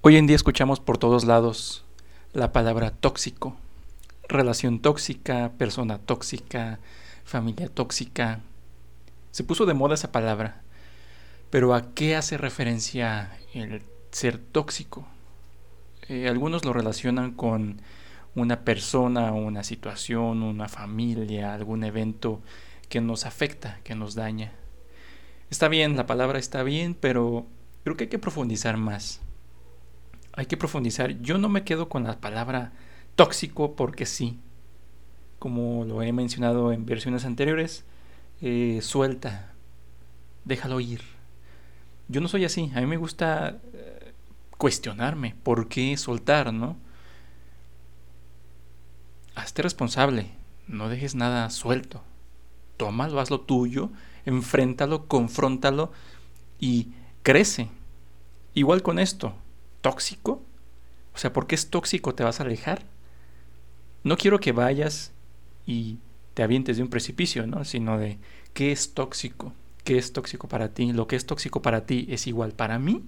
Hoy en día escuchamos por todos lados la palabra tóxico, relación tóxica, persona tóxica, familia tóxica. Se puso de moda esa palabra, pero ¿a qué hace referencia el ser tóxico? Algunos lo relacionan con una persona, una situación, una familia, algún evento que nos afecta, que nos daña. Está bien, la palabra está bien, pero creo que hay que profundizar más. Hay que profundizar. Yo no me quedo con la palabra tóxico porque sí. Como lo he mencionado en versiones anteriores, suelta, déjalo ir. Yo no soy así. A mí me gusta cuestionarme. ¿Por qué soltar, no? Hazte responsable. No dejes nada suelto. Tómalo, hazlo tuyo, enfréntalo, confróntalo y crece. Igual con esto. ¿Tóxico? O sea, ¿por qué es tóxico? ¿Te vas a alejar? No quiero que vayas y te avientes de un precipicio, ¿no? Sino de ¿qué es tóxico? ¿Qué es tóxico para ti? ¿Lo que es tóxico para ti es igual para mí?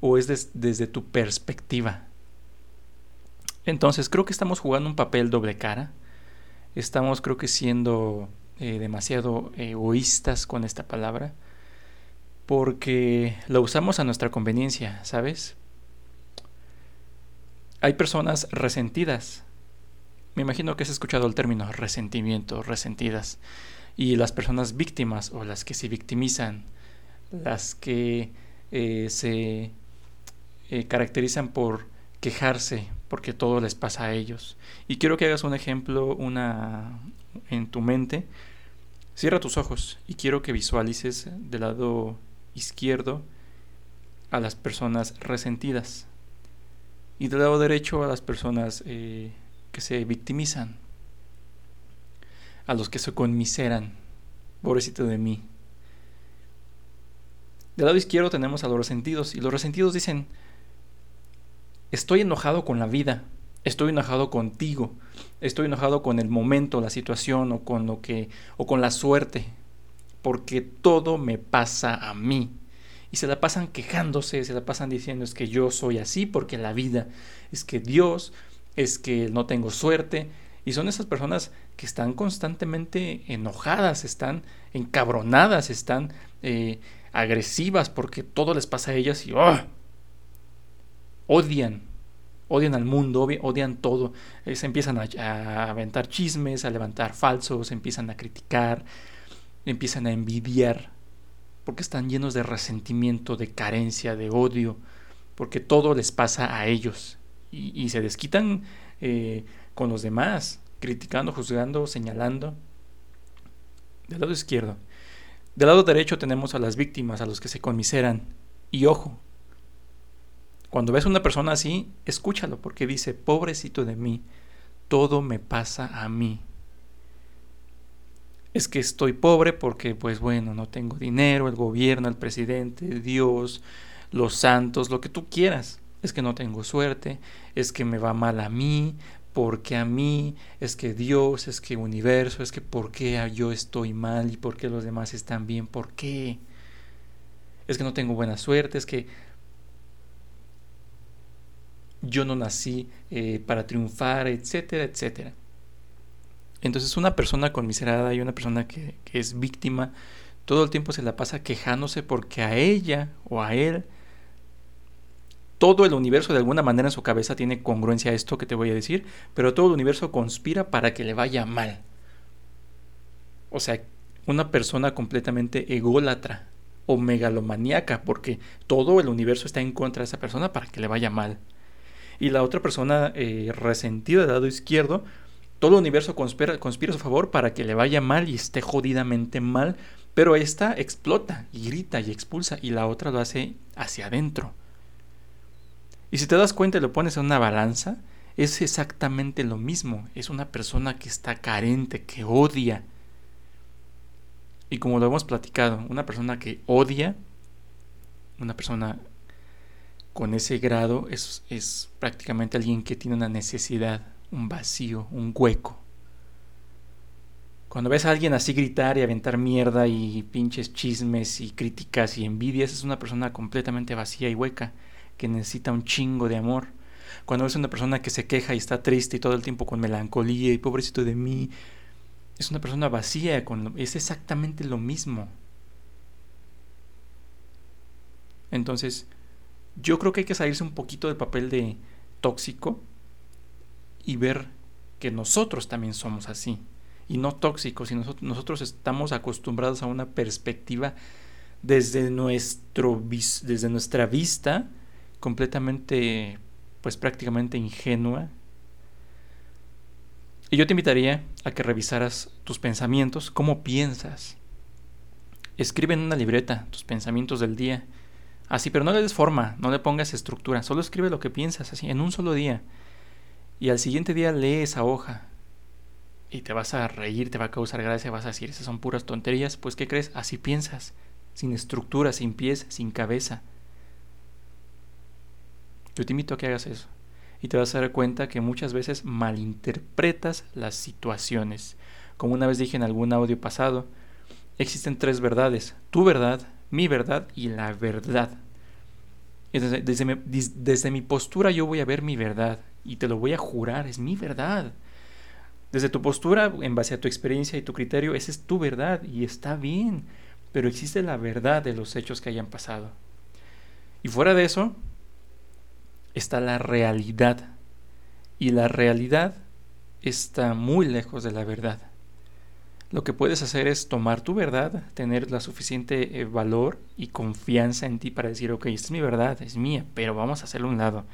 ¿O es desde tu perspectiva? Entonces, creo que estamos jugando un papel doble cara. Estamos, creo que, siendo demasiado egoístas con esta palabra. Porque la usamos a nuestra conveniencia, ¿sabes? Hay personas resentidas. Me imagino que has escuchado el término resentimiento, resentidas. Y las personas víctimas o las que se victimizan, las que se caracterizan por quejarse porque todo les pasa a ellos. Y quiero que hagas un ejemplo en tu mente. Cierra tus ojos y quiero que visualices del lado izquierdo a las personas resentidas. Y del lado derecho a las personas que se victimizan, a los que se conmiseran, pobrecito de mí. Del lado izquierdo tenemos a los resentidos, y los resentidos dicen: estoy enojado con la vida, estoy enojado contigo, estoy enojado con el momento, la situación o con la suerte, porque todo me pasa a mí. Y se la pasan quejándose, se la pasan diciendo: es que yo soy así porque la vida, es que Dios, es que no tengo suerte. Y son esas personas que están constantemente enojadas, están encabronadas, están agresivas porque todo les pasa a ellas y odian al mundo, odian todo. Se empiezan a aventar chismes, a levantar falsos, empiezan a criticar, empiezan a envidiar. Porque están llenos de resentimiento, de carencia, de odio, porque todo les pasa a ellos y se desquitan con los demás, criticando, juzgando, señalando. Del lado izquierdo. Del lado derecho tenemos a las víctimas, a los que se conmiseran. Y ojo, cuando ves a una persona así, escúchalo, porque dice: pobrecito de mí, todo me pasa a mí. Es que estoy pobre porque, pues bueno, no tengo dinero, el gobierno, el presidente, Dios, los santos, lo que tú quieras. Es que no tengo suerte, es que me va mal a mí, porque a mí, es que Dios, es que universo, es que por qué yo estoy mal y por qué los demás están bien, por qué. Es que no tengo buena suerte, es que yo no nací para triunfar, etcétera, etcétera. Entonces, una persona conmiserada y una persona que es víctima todo el tiempo se la pasa quejándose porque a ella o a él todo el universo de alguna manera en su cabeza tiene congruencia a esto que te voy a decir, pero todo el universo conspira para que le vaya mal. O sea, una persona completamente ególatra o megalomaníaca porque todo el universo está en contra de esa persona para que le vaya mal. Y la otra persona resentida del lado izquierdo, todo el universo conspira a su favor para que le vaya mal y esté jodidamente mal, pero esta explota y grita y expulsa y la otra lo hace hacia adentro. Y si te das cuenta y lo pones en una balanza, es exactamente lo mismo. Es una persona que está carente, que odia. Y como lo hemos platicado, una persona que odia, una persona con ese grado es prácticamente alguien que tiene una necesidad, un vacío, un hueco. Cuando ves a alguien así gritar y aventar mierda y pinches chismes y críticas y envidias, es una persona completamente vacía y hueca que necesita un chingo de amor. Cuando ves a una persona que se queja y está triste y todo el tiempo con melancolía y pobrecito de mí, es una persona vacía, es exactamente lo mismo. Entonces, yo creo que hay que salirse un poquito del papel de tóxico y ver que nosotros también somos así. Y no tóxicos, y nosotros estamos acostumbrados a una perspectiva desde nuestra vista completamente, pues prácticamente ingenua. Y yo te invitaría a que revisaras tus pensamientos, cómo piensas. Escribe en una libreta tus pensamientos del día. Así, pero no le des forma, no le pongas estructura, solo escribe lo que piensas, así, en un solo día. Y al siguiente día lee esa hoja y te vas a reír, te va a causar gracia, vas a decir, esas son puras tonterías. Pues, ¿qué crees? Así piensas, sin estructura, sin pies, sin cabeza. Yo te invito a que hagas eso. Y te vas a dar cuenta que muchas veces malinterpretas las situaciones. Como una vez dije en algún audio pasado, existen tres verdades: tu verdad, mi verdad y la verdad. Desde mi postura yo voy a ver mi verdad y te lo voy a jurar, es mi verdad. Desde tu postura, en base a tu experiencia y tu criterio, esa es tu verdad y está bien, pero existe la verdad de los hechos que hayan pasado. Y fuera de eso está la realidad, y la realidad está muy lejos de la verdad. Lo que puedes hacer es tomar tu verdad, tener la suficiente valor y confianza en ti para decir, ok, esta es mi verdad, es mía, pero vamos a hacerlo a un lado.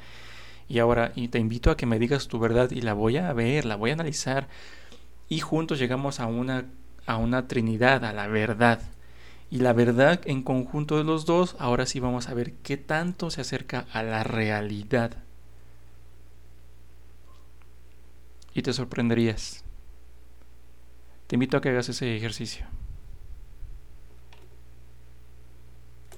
Y ahora te invito a que me digas tu verdad y la voy a ver, la voy a analizar. Y juntos llegamos a una trinidad, a la verdad. Y la verdad en conjunto de los dos, ahora sí vamos a ver qué tanto se acerca a la realidad. Y te sorprenderías. Te invito a que hagas ese ejercicio.